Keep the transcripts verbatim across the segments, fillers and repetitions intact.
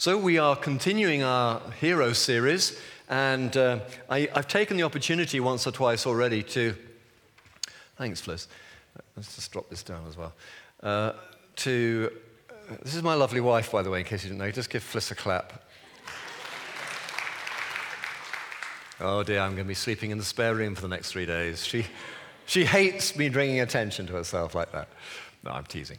So we are continuing our hero series, and uh, I, I've taken the opportunity once or twice already to, thanks Phyllis, let's just drop this down as well, uh, to, uh, this is my lovely wife, by the way, in case you didn't know, just give Phyllis a clap. Oh dear, I'm going to be sleeping in the spare room for the next three days. She, she hates me bringing attention to herself like that. No, I'm teasing.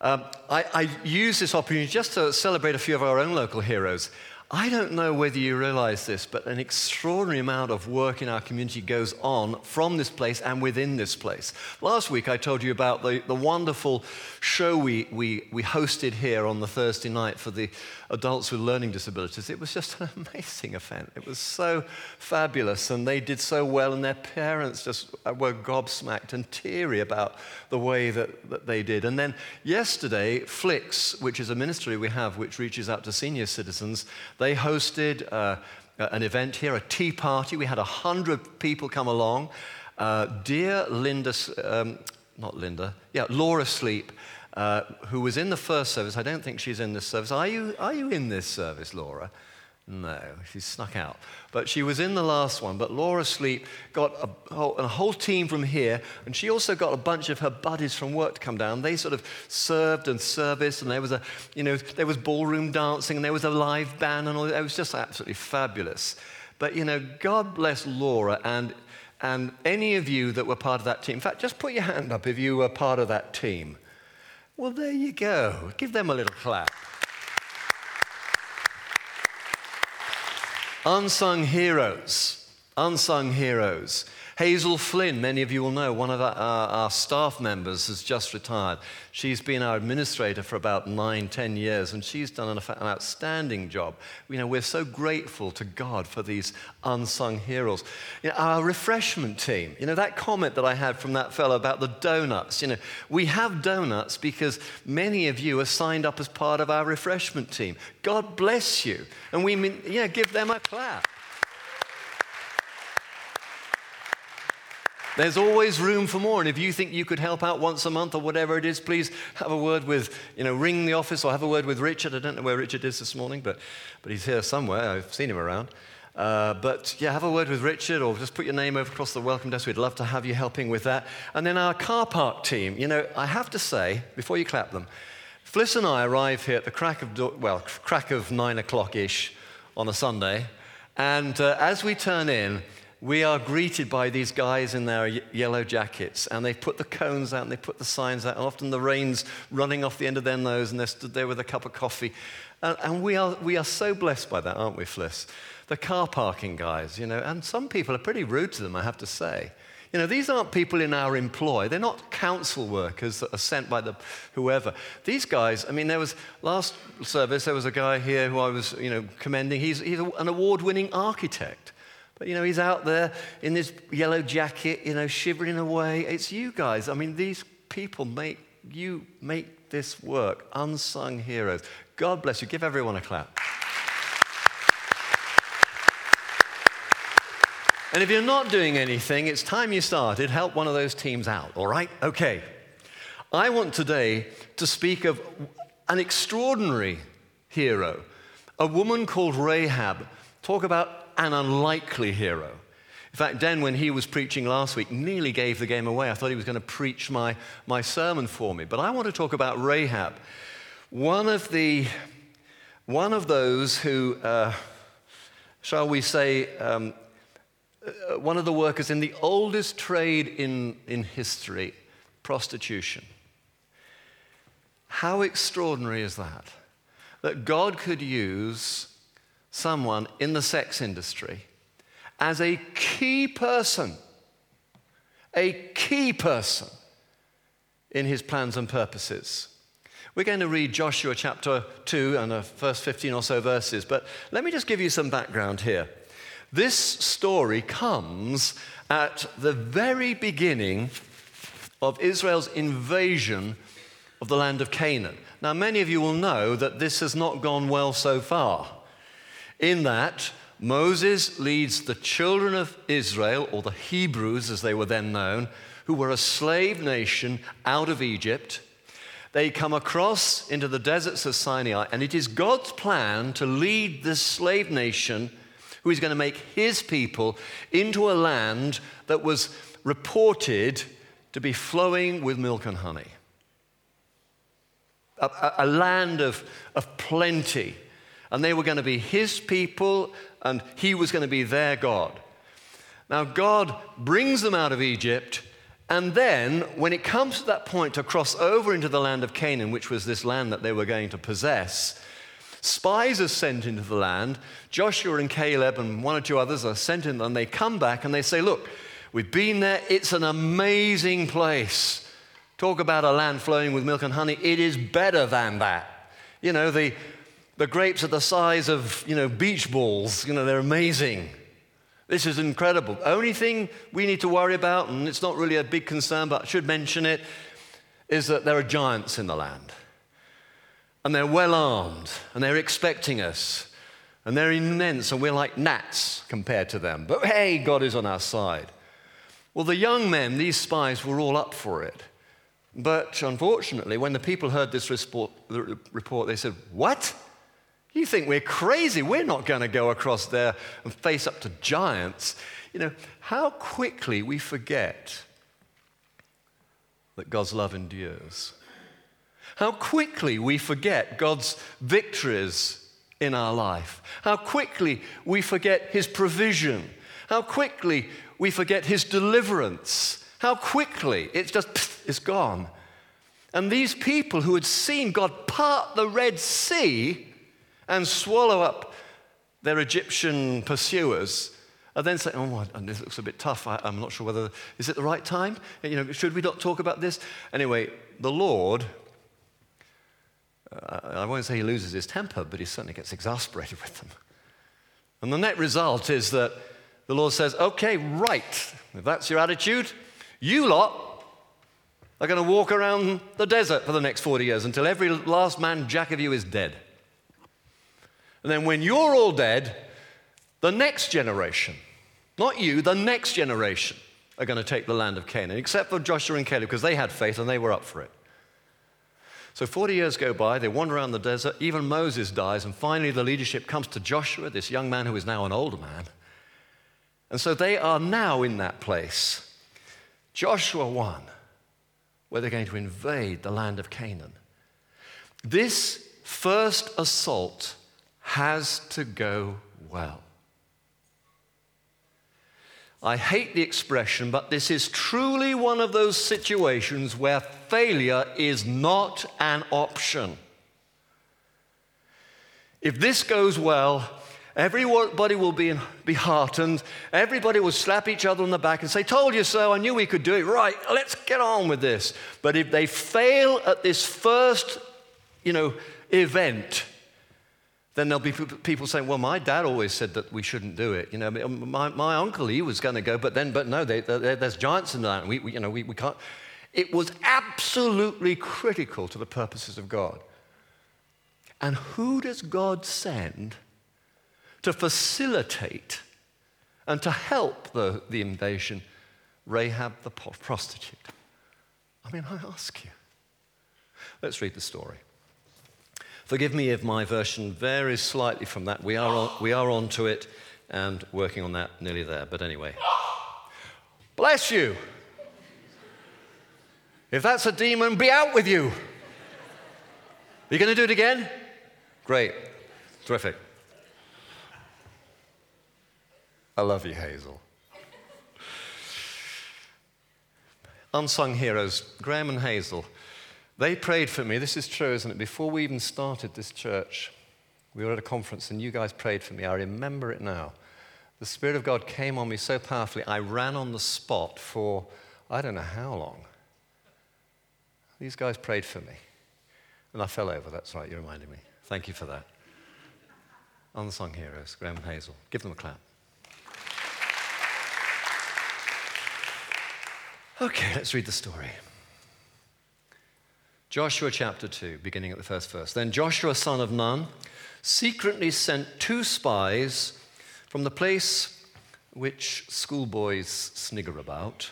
Um, I, I use this opportunity just to celebrate a few of our own local heroes. I don't know whether you realize this, but an extraordinary amount of work in our community goes on from this place and within this place. Last week I told you about the, the wonderful show we, we, we hosted here on the Thursday night for the adults with learning disabilities. It was just an amazing event. It was so fabulous, and they did so well, and their parents just were gobsmacked and teary about the way that, that they did. And then yesterday, Flicks, which is a ministry we have which reaches out to senior citizens, they hosted uh, an event here, a tea party. We had one hundred people come along. Uh, dear Linda, um, not Linda, yeah, Laura Sleep, uh, who was in the first service. I don't think she's in this service. Are you, are you in this service, Laura? No, she's snuck out. But she was in the last one. But Laura Sleep got a whole, a whole team from here, and she also got a bunch of her buddies from work to come down. They sort of served and serviced, and there was a, you know, there was ballroom dancing, and there was a live band, and all. It was just absolutely fabulous. But you know, God bless Laura and and any of you that were part of that team. In fact, just put your hand up if you were part of that team. Well, there you go. Give them a little clap. Unsung heroes, unsung heroes. Hazel Flynn, many of you will know, one of our, our, our staff members has just retired. She's been our administrator for about nine, ten years, and she's done an, an outstanding job. You know, we're so grateful to God for these unsung heroes. You know, our refreshment team, you know, that comment that I had from that fellow about the donuts, you know, we have donuts because many of you are signed up as part of our refreshment team. God bless you. And we, you know, give them a clap. There's always room for more, and if you think you could help out once a month or whatever it is, please have a word with, you know, ring the office or have a word with Richard. I don't know where Richard is this morning, but but he's here somewhere. I've seen him around. Uh, but yeah, have a word with Richard, or just put your name over across the welcome desk. We'd love to have you helping with that. And then our car park team. You know, I have to say, before you clap them, Fliss and I arrive here at the crack of, do- well, crack of nine o'clock-ish on a Sunday, and uh, as we turn in, we are greeted by these guys in their yellow jackets, and they put the cones out and they put the signs out, and often the rain's running off the end of their nose, and they're stood there with a cup of coffee. And, and we are we are so blessed by that, aren't we, Fliss? The car parking guys, you know, and some people are pretty rude to them, I have to say. You know, these aren't people in our employ. They're not council workers that are sent by the whoever. These guys, I mean, there was, last service, there was a guy here who I was, you know, commending. He's, he's an award-winning architect. But, you know, he's out there in this yellow jacket, you know, shivering away. It's you guys. I mean, these people make you make this work. Unsung heroes. God bless you. Give everyone a clap. And if you're not doing anything, it's time you started. Help one of those teams out, all right? Okay. I want today to speak of an extraordinary hero, a woman called Rahab. Talk about an unlikely hero. In fact, Dan, when he was preaching last week, nearly gave the game away. I thought he was going to preach my, my sermon for me. But I want to talk about Rahab, one of the, one of those who, uh, shall we say, um, one of the workers in the oldest trade in, in history, prostitution. How extraordinary is that? That God could use someone in the sex industry as a key person, a key person in his plans and purposes. We're going to read Joshua chapter two and the first fifteen or so verses, but let me just give you some background here. This story comes at the very beginning of Israel's invasion of the land of Canaan. Now, many of you will know that this has not gone well so far. In that, Moses leads the children of Israel, or the Hebrews as they were then known, who were a slave nation, out of Egypt. They come across into the deserts of Sinai, and it is God's plan to lead this slave nation who is going to make his people into a land that was reported to be flowing with milk and honey. A, a, a land of, of plenty. And they were going to be his people, and he was going to be their God. Now, God brings them out of Egypt, and then when it comes to that point to cross over into the land of Canaan, which was this land that they were going to possess, spies are sent into the land. Joshua and Caleb and one or two others are sent in, and they come back and they say, look, we've been there. It's an amazing place. Talk about a land flowing with milk and honey. It is better than that. You know, the the grapes are the size of, you know, beach balls. You know, they're amazing. This is incredible. Only thing we need to worry about, and it's not really a big concern, but I should mention it, is that there are giants in the land. And they're well armed, and they're expecting us. And they're immense, and we're like gnats compared to them. But hey, God is on our side. Well, the young men, these spies, were all up for it. But unfortunately, when the people heard this report, they said, what? You think we're crazy? We're not going to go across there and face up to giants. You know, how quickly we forget that God's love endures. How quickly we forget God's victories in our life. How quickly we forget his provision. How quickly we forget his deliverance. How quickly it's just, pfft, it's gone. And these people who had seen God part the Red Sea and swallow up their Egyptian pursuers, and then say, oh, this looks a bit tough. I, I'm not sure whether, is it the right time? You know, should we not talk about this? Anyway, the Lord, uh, I won't say he loses his temper, but he certainly gets exasperated with them. And the net result is that the Lord says, okay, right, if that's your attitude, you lot are going to walk around the desert for the next forty years until every last man, jack of you, is dead. And then when you're all dead, the next generation, not you, the next generation are going to take the land of Canaan, except for Joshua and Caleb, because they had faith and they were up for it. So forty years go by, they wander around the desert, even Moses dies, and finally the leadership comes to Joshua, this young man who is now an older man. And so they are now in that place, Joshua one, where they're going to invade the land of Canaan. This first assault has to go well. I hate the expression, but this is truly one of those situations where failure is not an option. If this goes well, everybody will be, be heartened. Everybody will slap each other on the back and say, told you so, I knew we could do it. Right, let's get on with this. But if they fail at this first, you know, event, then there'll be people saying, well, my dad always said that we shouldn't do it. You know, my, my uncle, he was going to go, but then, but no, they, they, there's giants in that. We, we, you know, we, we can't. It was absolutely critical to the purposes of God. And who does God send to facilitate and to help the, the invasion? Rahab the prostitute. I mean, I ask you. Let's read the story. Forgive me if my version varies slightly from that. We are on, we are on to it and working on that, nearly there. But anyway. Bless you. If that's a demon, be out with you. Are you going to do it again? Great. Terrific. I love you, Hazel. Unsung heroes, Graham and Hazel. They prayed for me. This is true, isn't it? Before we even started this church, we were at a conference and you guys prayed for me. I remember it now. The Spirit of God came on me so powerfully, I ran on the spot for I don't know how long. These guys prayed for me. And I fell over. That's right, you reminded me. Thank you for that. Unsung heroes, Graham and Hazel. Give them a clap. Okay, let's read the story. Joshua chapter two, beginning at the first verse. Then Joshua, son of Nun, secretly sent two spies from the place which schoolboys snigger about,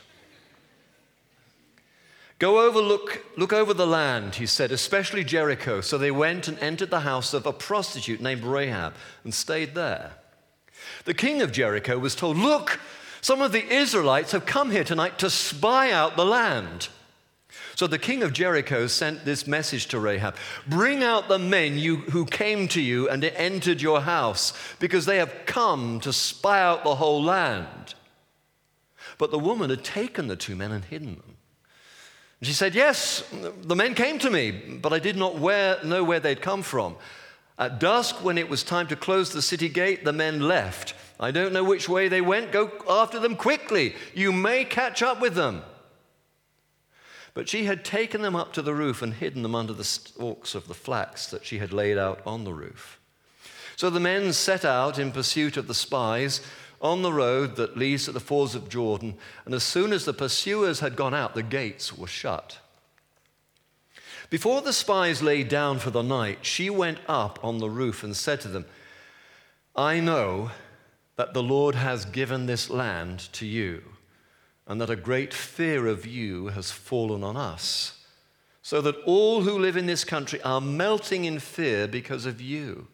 Go over, look, look over the land, he said, especially Jericho. So they went and entered the house of a prostitute named Rahab and stayed there. The king of Jericho was told, look, some of the Israelites have come here tonight to spy out the land. So the king of Jericho sent this message to Rahab, bring out the men you, who came to you and entered your house, because they have come to spy out the whole land. But the woman had taken the two men and hidden them. And she said, yes, the men came to me, but I did not where, know where they'd come from. At dusk, when it was time to close the city gate, the men left. I don't know which way they went. Go after them quickly. You may catch up with them. But she had taken them up to the roof and hidden them under the stalks of the flax that she had laid out on the roof. So the men set out in pursuit of the spies on the road that leads to the Falls of Jordan, and as soon as the pursuers had gone out, the gates were shut. Before the spies lay down for the night, she went up on the roof and said to them, I know that the Lord has given this land to you, and that a great fear of you has fallen on us, so that all who live in this country are melting in fear because of you.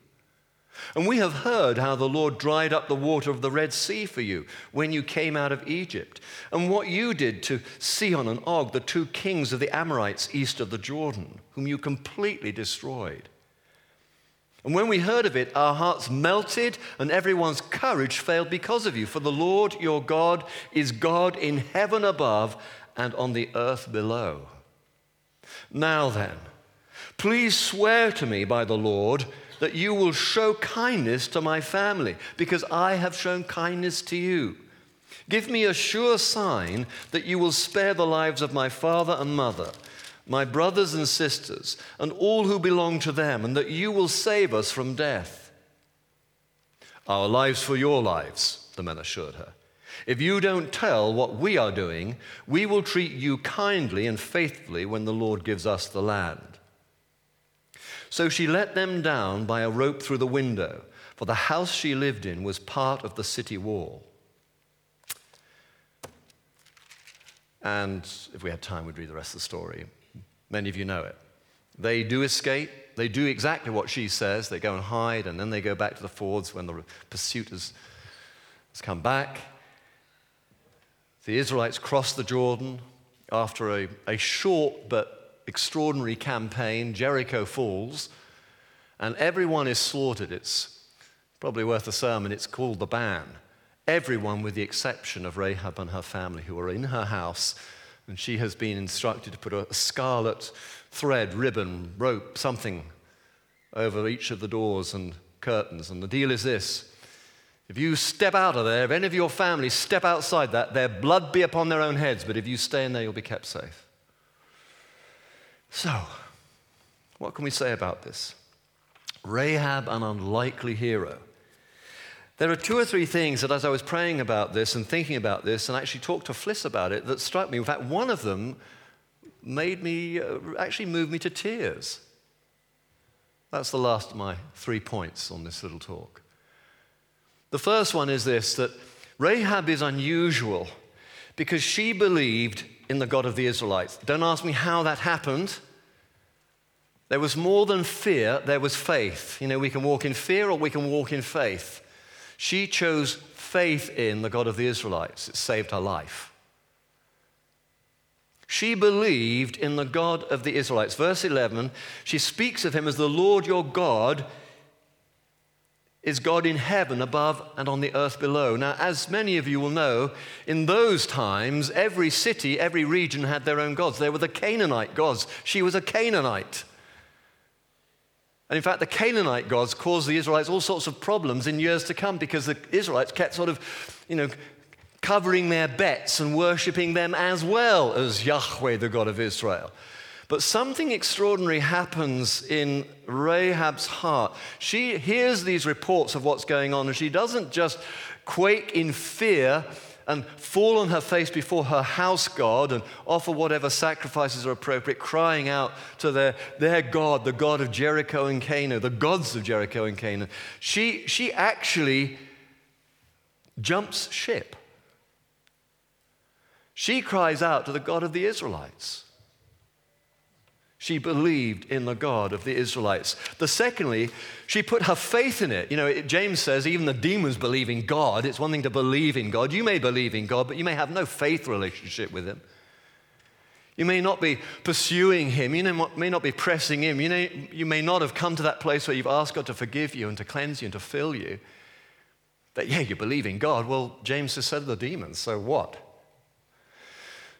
And we have heard how the Lord dried up the water of the Red Sea for you when you came out of Egypt, and what you did to Sihon and Og, the two kings of the Amorites east of the Jordan, whom you completely destroyed. And when we heard of it, our hearts melted, and everyone's courage failed because of you. For the Lord your God is God in heaven above and on the earth below. Now then, please swear to me by the Lord that you will show kindness to my family, because I have shown kindness to you. Give me a sure sign that you will spare the lives of my father and mother, my brothers and sisters, and all who belong to them, and that you will save us from death. Our lives for your lives, the men assured her. If you don't tell what we are doing, we will treat you kindly and faithfully when the Lord gives us the land. So she let them down by a rope through the window, for the house she lived in was part of the city wall. And if we had time, we'd read the rest of the story. Many of you know it. They do escape. They do exactly what she says. They go and hide, and then they go back to the fords when the pursuit has, has come back. The Israelites cross the Jordan after a, a short but extraordinary campaign. Jericho falls, and everyone is slaughtered. It's probably worth a sermon. It's called the Ban. Everyone with the exception of Rahab and her family, who are in her house, and she has been instructed to put a scarlet thread, ribbon, rope, something over each of the doors and curtains. And the deal is this: if you step out of there, if any of your family step outside that, their blood be upon their own heads, but if you stay in there, you'll be kept safe. So, what can we say about this? Rahab, an unlikely hero. There are two or three things that, as I was praying about this and thinking about this, and actually talked to Phyllis about it, that struck me. In fact, one of them made me, uh, actually moved me to tears. That's the last of my three points on this little talk. The first one is this, that Rahab is unusual because she believed in the God of the Israelites. Don't ask me how that happened. There was more than fear, there was faith. You know, we can walk in fear or we can walk in faith. She chose faith in the God of the Israelites. It saved her life. She believed in the God of the Israelites. Verse eleven, she speaks of him as the Lord your God is God in heaven above and on the earth below. Now, as many of you will know, in those times, every city, every region had their own gods. There were the Canaanite gods. She was a Canaanite. And in fact, the Canaanite gods caused the Israelites all sorts of problems in years to come, because the Israelites kept sort of, you know, covering their bets and worshipping them as well as Yahweh, the God of Israel. But something extraordinary happens in Rahab's heart. She hears these reports of what's going on, and she doesn't just quake in fear and fall on her face before her house god and offer whatever sacrifices are appropriate, crying out to their, their God, the God of Jericho and Canaan, the gods of Jericho and Canaan. She, she actually jumps ship. She cries out to the God of the Israelites. She believed in the God of the Israelites. The secondly, she put her faith in it. You know, it, James says even the demons believe in God. It's one thing to believe in God. You may believe in God, but you may have no faith relationship with him. You may not be pursuing him. You may not be pressing him. You may, you may not have come to that place where you've asked God to forgive you and to cleanse you and to fill you. That, yeah, you believe in God. Well, James has said the demons, so what?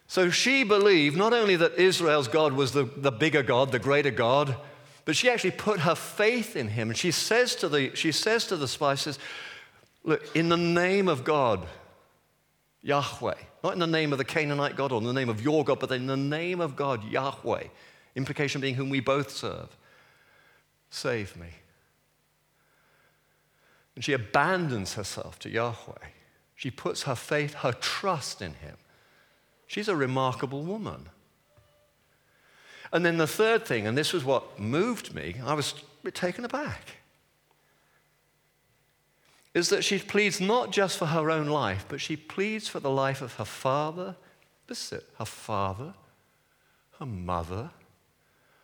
So she believed not only that Israel's God was the, the bigger God, the greater God, but she actually put her faith in him. And she says to the she says to the spies, look, in the name of God, Yahweh, not in the name of the Canaanite God or in the name of your God, but in the name of God, Yahweh, implication being whom we both serve, save me. And she abandons herself to Yahweh. She puts her faith, her trust in him. She's a remarkable woman. And then the third thing, and this was what moved me, I was a bit taken aback, is that she pleads not just for her own life, but she pleads for the life of her father, this is it, her father, her mother,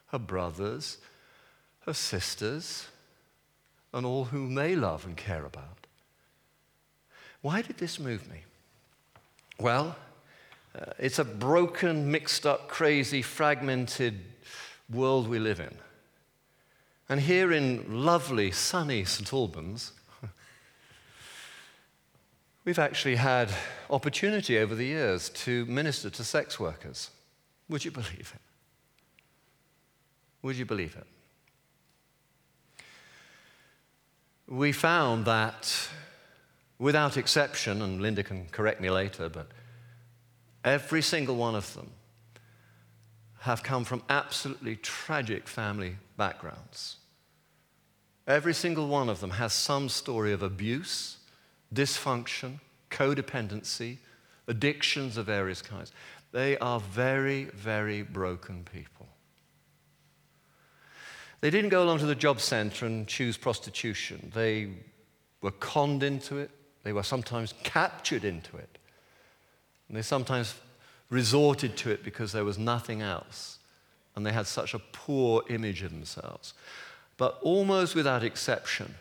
her brothers, her sisters, and all whom they love and care about. Why did this move me? Well, Uh, it's a broken, mixed up, crazy, fragmented world we live in. And here in lovely, sunny St Albans, we've actually had opportunity over the years to minister to sex workers. Would you believe it? Would you believe it? We found that, without exception, and Linda can correct me later, but every single one of them have come from absolutely tragic family backgrounds. Every single one of them has some story of abuse, dysfunction, codependency, addictions of various kinds. They are very, very broken people. They didn't go along to the job centre and choose prostitution. They were conned into it. They were sometimes captured into it. And they sometimes resorted to it because there was nothing else, and they had such a poor image of themselves. But almost without exception,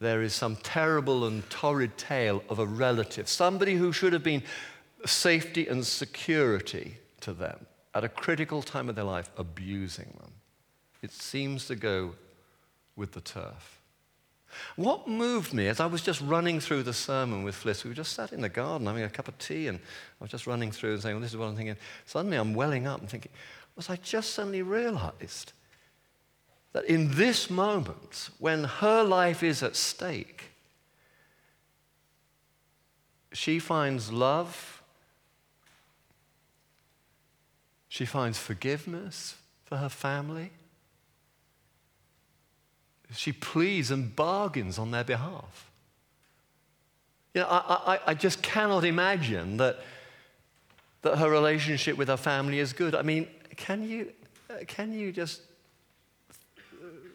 there is some terrible and torrid tale of a relative, somebody who should have been safety and security to them, at a critical time of their life, abusing them. It seems to go with the turf. What moved me, as I was just running through the sermon with Phyllis, we were just sat in the garden having a cup of tea, and I was just running through and saying, well, this is what I'm thinking. Suddenly I'm welling up and thinking, was I just suddenly realized that in this moment, when her life is at stake, she finds love, she finds forgiveness for her family, she pleads and bargains on their behalf. You know, I, I, I just cannot imagine that that her relationship with her family is good. I mean, can you can you just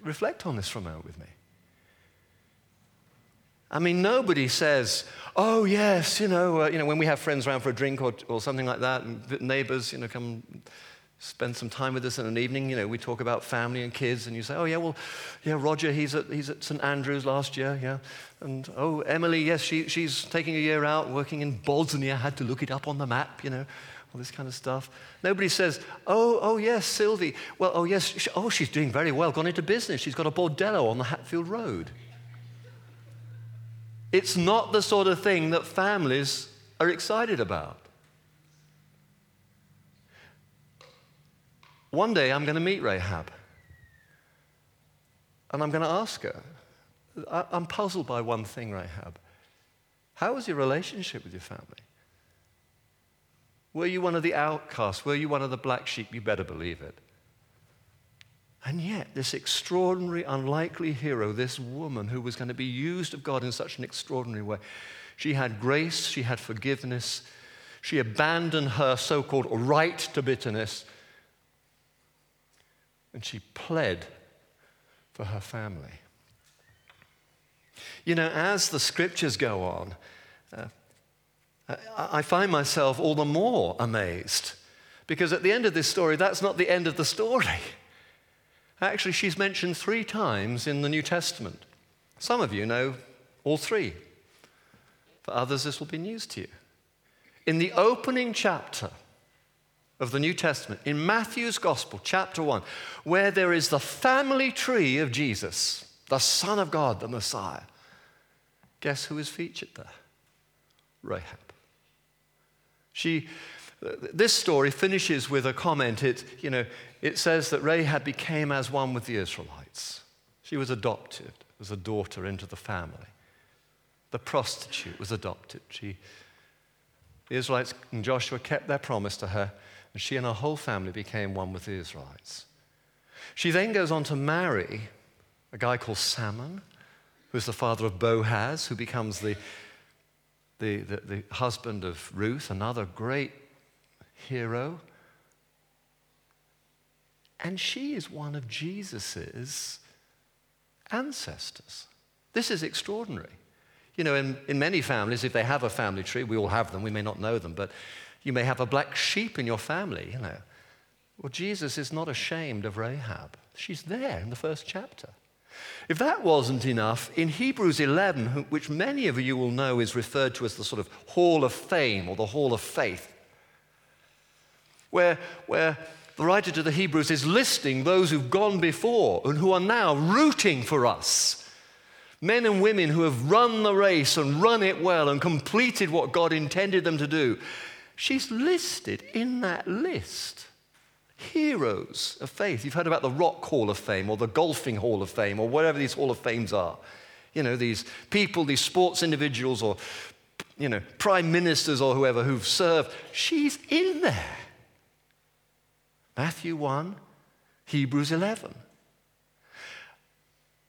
reflect on this for a moment with me? I mean, nobody says, "Oh yes, you know, uh, you know, when we have friends around for a drink or or something like that, and neighbours, you know, come spend some time with us in an evening, you know, we talk about family and kids, and you say, oh, yeah, well, yeah, Roger, he's at he's at St Andrews last year, yeah, and, oh, Emily, yes, she she's taking a year out, working in Bosnia, had to look it up on the map, you know, all this kind of stuff. Nobody says, oh, oh, yes, Sylvie, well, oh, yes, she, oh, she's doing very well, gone into business, she's got a bordello on the Hatfield Road. It's not the sort of thing that families are excited about. One day I'm going to meet Rahab, and I'm going to ask her, I'm puzzled by one thing, Rahab. How was your relationship with your family? Were you one of the outcasts? Were you one of the black sheep? You better believe it. And yet, this extraordinary, unlikely hero, this woman who was going to be used of God in such an extraordinary way, she had grace, she had forgiveness, she abandoned her so-called right to bitterness, and she pled for her family. You know, as the scriptures go on, uh, I, I find myself all the more amazed Because at the end of this story, that's not the end of the story. Actually, she's mentioned three times in the New Testament. Some of you know all three. For others, this will be news to you. In the opening chapter of the New Testament, in Matthew's Gospel, chapter one, where there is the family tree of Jesus, the Son of God, the Messiah, guess who is featured there? Rahab. She, this story finishes with a comment. It, you know, it says that Rahab became as one with the Israelites. She was adopted as a daughter into the family. The prostitute was adopted. She, the Israelites and Joshua kept their promise to her, and she and her whole family became one with the Israelites. She then goes on to marry a guy called Salmon, who's the father of Boaz, who becomes the, the, the, the husband of Ruth, another great hero. And she is one of Jesus's ancestors. This is extraordinary. You know, in, in many families, if they have a family tree, we all have them, we may not know them, but you may have a black sheep in your family, you know. Well, Jesus is not ashamed of Rahab. She's there in the first chapter. If that wasn't enough, in Hebrews eleven, which many of you will know is referred to as the sort of hall of fame or the hall of faith, where, where the writer to the Hebrews is listing those who've gone before and who are now rooting for us. Men and women who have run the race and run it well and completed what God intended them to do. She's listed in that list. Heroes of faith. You've heard about the Rock Hall of Fame or the Golfing Hall of Fame or whatever these Hall of Fames are. You know, these people, these sports individuals or, you know, prime ministers or whoever who've served. She's in there. Matthew one, Hebrews eleven.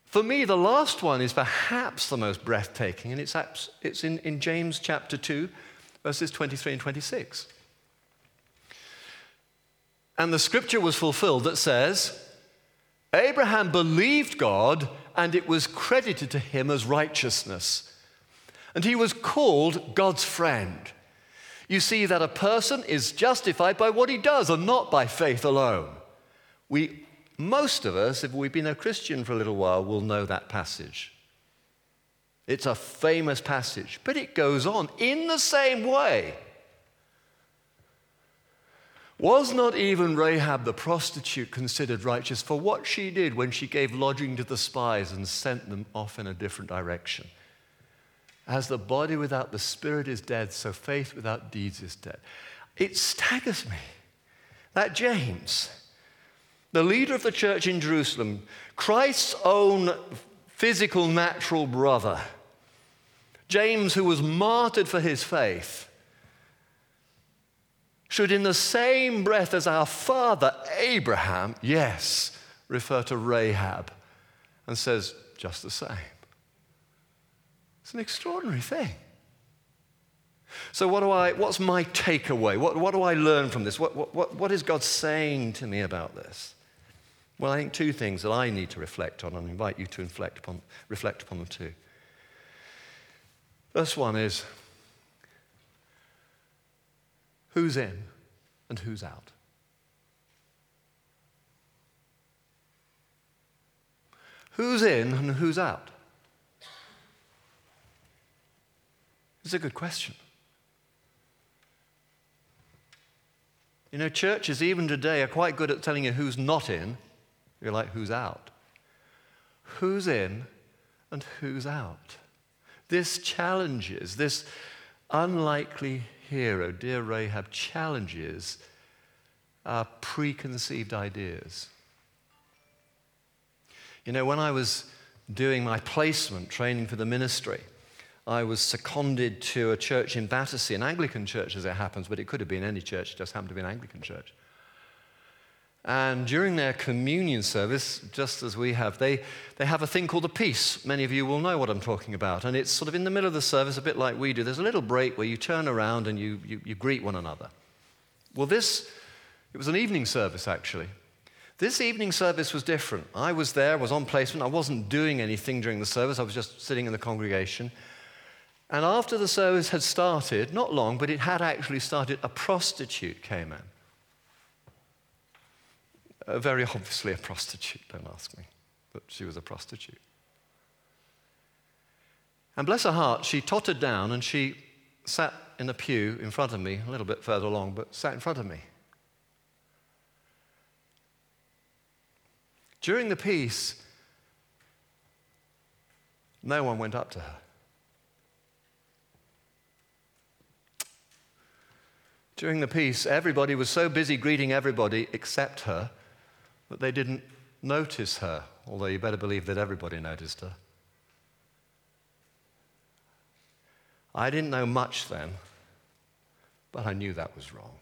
For me, the last one is perhaps the most breathtaking, and it's, abs- it's in, in James chapter two, verses twenty-three and twenty-six. And the scripture was fulfilled that says, Abraham believed God, and it was credited to him as righteousness. And he was called God's friend. You see that a person is justified by what he does and not by faith alone. We, most of us, if we've been a Christian for a little while, will know that passage. It's a famous passage, but it goes on in the same way. Was not even Rahab the prostitute considered righteous for what she did when she gave lodging to the spies and sent them off in a different direction? As the body without the spirit is dead, so faith without deeds is dead. It staggers me that James, the leader of the church in Jerusalem, Christ's own physical natural brother, James, who was martyred for his faith, should in the same breath as our father Abraham, yes, refer to Rahab and says, just the same. It's an extraordinary thing. So what do I, what's my takeaway? What, what do I learn from this? What, what, what, what is God saying to me about this? Well, I think two things that I need to reflect on and invite you to reflect upon, reflect upon them too. First one is, who's in and who's out? Who's in and who's out? It's a good question. You know, churches even today are quite good at telling you who's not in. You're like, who's out? Who's in and who's out? This challenges, this unlikely hero, dear Rahab, challenges our preconceived ideas. You know, when I was doing my placement training for the ministry, I was seconded to a church in Battersea, an Anglican church as it happens, but it could have been any church, it just happened to be an Anglican church. And during their communion service, just as we have, they, they have a thing called a peace. Many of you will know what I'm talking about. And it's sort of in the middle of the service, a bit like we do. There's a little break where you turn around and you, you, you greet one another. Well, this, it was an evening service, actually. This evening service was different. I was there, was on placement. I wasn't doing anything during the service. I was just sitting in the congregation. And after the service had started, not long, but it had actually started, a prostitute came in. uh, very obviously a prostitute, don't ask me, but she was a prostitute. And bless her heart, she tottered down and she sat in a pew in front of me, a little bit further along, but sat in front of me. During the peace, no one went up to her. During the peace, everybody was so busy greeting everybody except her that they didn't notice her, although you better believe that everybody noticed her. I didn't know much then, but I knew that was wrong.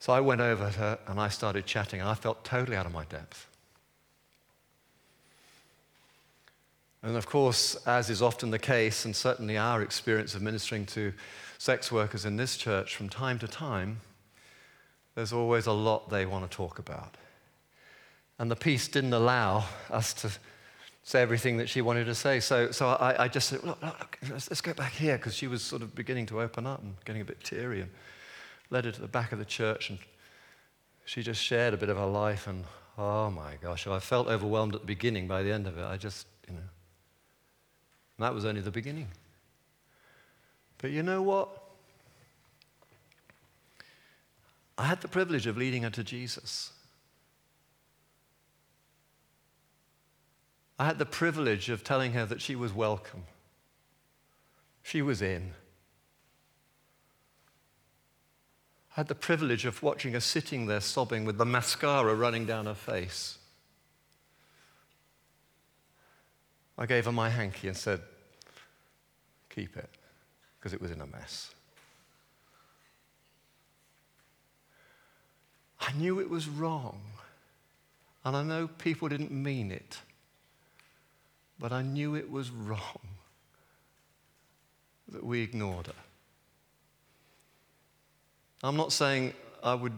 So I went over to her and I started chatting, and I felt totally out of my depth. And of course, as is often the case, and certainly our experience of ministering to sex workers in this church from time to time, there's always a lot they want to talk about. And the peace didn't allow us to say everything that she wanted to say. So so I, I just said, look, look, look, let's, let's go back here, because she was sort of beginning to open up and getting a bit teary, and led her to the back of the church, and she just shared a bit of her life, and oh my gosh, I felt overwhelmed at the beginning. By the end of it, I just, you know, and that was only the beginning. But you know what? I had the privilege of leading her to Jesus. I had the privilege of telling her that she was welcome. She was in. I had the privilege of watching her sitting there sobbing with the mascara running down her face. I gave her my hanky and said, keep it, because it was in a mess. I knew it was wrong, and I know people didn't mean it, but I knew it was wrong that we ignored her. I'm not saying I would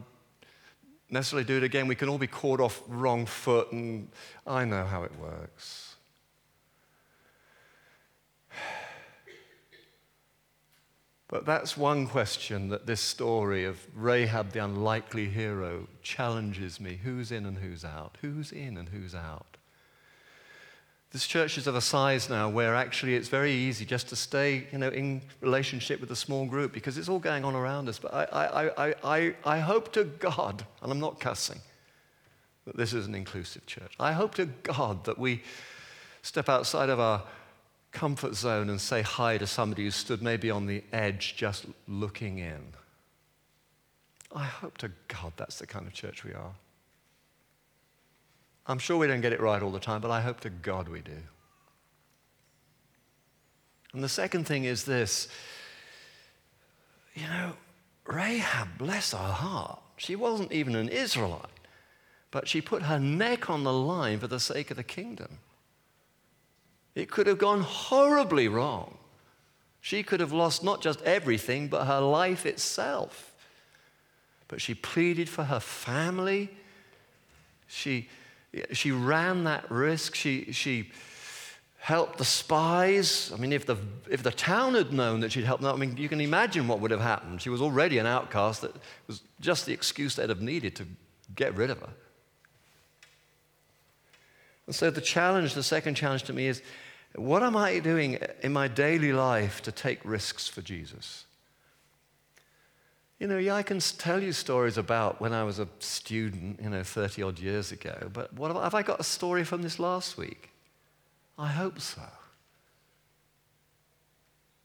necessarily do it again. We can all be caught off wrong foot, and I know how it works. But that's one question that this story of Rahab, the unlikely hero, challenges me. Who's in and who's out? Who's in and who's out? This church is of a size now where actually it's very easy just to stay, you know, in relationship with a small group, because it's all going on around us. But I, I, I, I, I hope to God, and I'm not cussing, that this is an inclusive church. I hope to God that we step outside of our comfort zone and say hi to somebody who stood maybe on the edge just looking in. I hope to God that's the kind of church we are. I'm sure we don't get it right all the time, but I hope to God we do. And the second thing is this. You know, Rahab, bless her heart, she wasn't even an Israelite, but she put her neck on the line for the sake of the kingdom. It could have gone horribly wrong. She could have lost not just everything, but her life itself. But she pleaded for her family. She, she ran that risk. She, she helped the spies. I mean, if the, if the town had known that she'd helped them, I mean, you can imagine what would have happened. She was already an outcast. That was just the excuse they'd have needed to get rid of her. And so the challenge, the second challenge to me is, what am I doing in my daily life to take risks for Jesus? You know, yeah, I can tell you stories about when I was a student, you know, thirty-odd years ago, but what have I got a story from this last week? I hope so.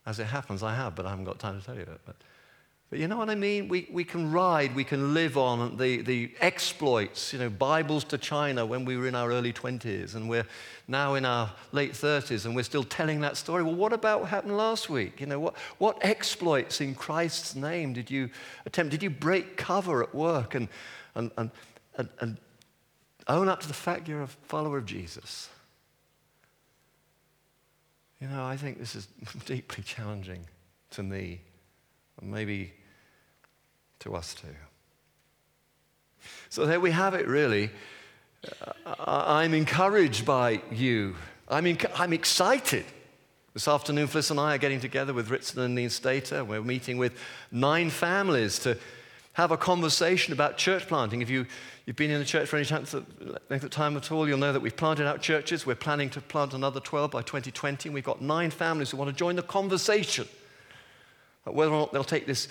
As it happens, I have, but I haven't got time to tell you it. But, but you know what I mean? We, we can ride, we can live on the, the exploits, you know, Bibles to China when we were in our early twenties, and we're now in our late thirties, and we're still telling that story. Well, what about what happened last week? You know, what, what exploits in Christ's name did you attempt? Did you break cover at work and, and, and, and, and own up to the fact you're a follower of Jesus? You know, I think this is deeply challenging to me, and maybe to us too. So there we have it, really. I'm encouraged by you. I'm, enc- I'm excited. This afternoon, Phyllis and I are getting together with Ritson and Neen Stater. We're meeting with nine families to have a conversation about church planting. If you, you've been in the church for any time, length of time at all, you'll know that we've planted out churches. We're planning to plant another twelve by twenty twenty. And we've got nine families who want to join the conversation about whether or not they'll take this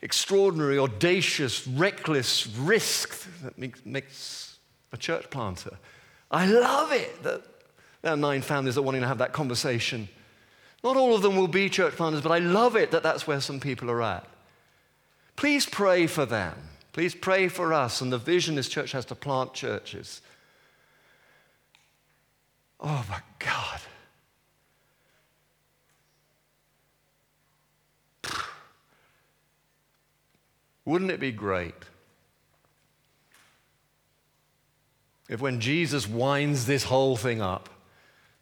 extraordinary, audacious, reckless risk that makes a church planter. I love it that there are nine families that are wanting to have that conversation. Not all of them will be church planters, but I love it that that's where some people are at. Please pray for them. Please pray for us. And the vision this church has to plant churches. Oh, my God. Wouldn't it be great if when Jesus winds this whole thing up,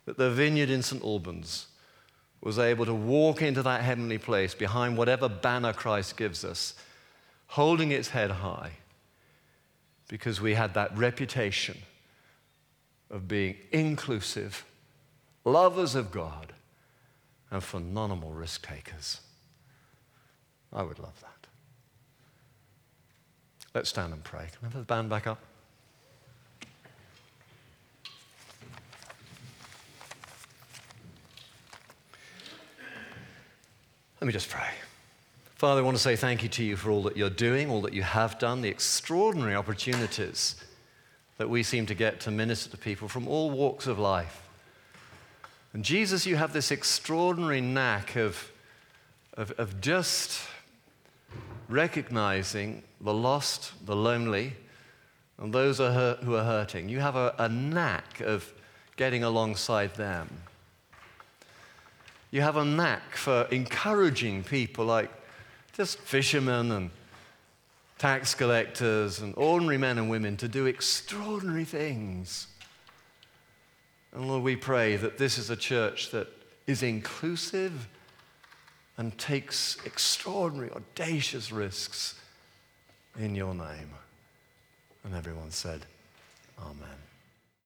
that the vineyard in St Albans was able to walk into that heavenly place behind whatever banner Christ gives us, holding its head high, because we had that reputation of being inclusive, lovers of God, and phenomenal risk takers. I would love that. Let's stand and pray. Can I have the band back up? Let me just pray. Father, I want to say thank you to you for all that you're doing, all that you have done, the extraordinary opportunities that we seem to get to minister to people from all walks of life. And Jesus, you have this extraordinary knack of, of, of just recognizing the lost, the lonely, and those who are hurting. You have a, a knack of getting alongside them. You have a knack for encouraging people like just fishermen and tax collectors and ordinary men and women to do extraordinary things. And Lord, we pray that this is a church that is inclusive and takes extraordinary, audacious risks in your name. And everyone said, Amen.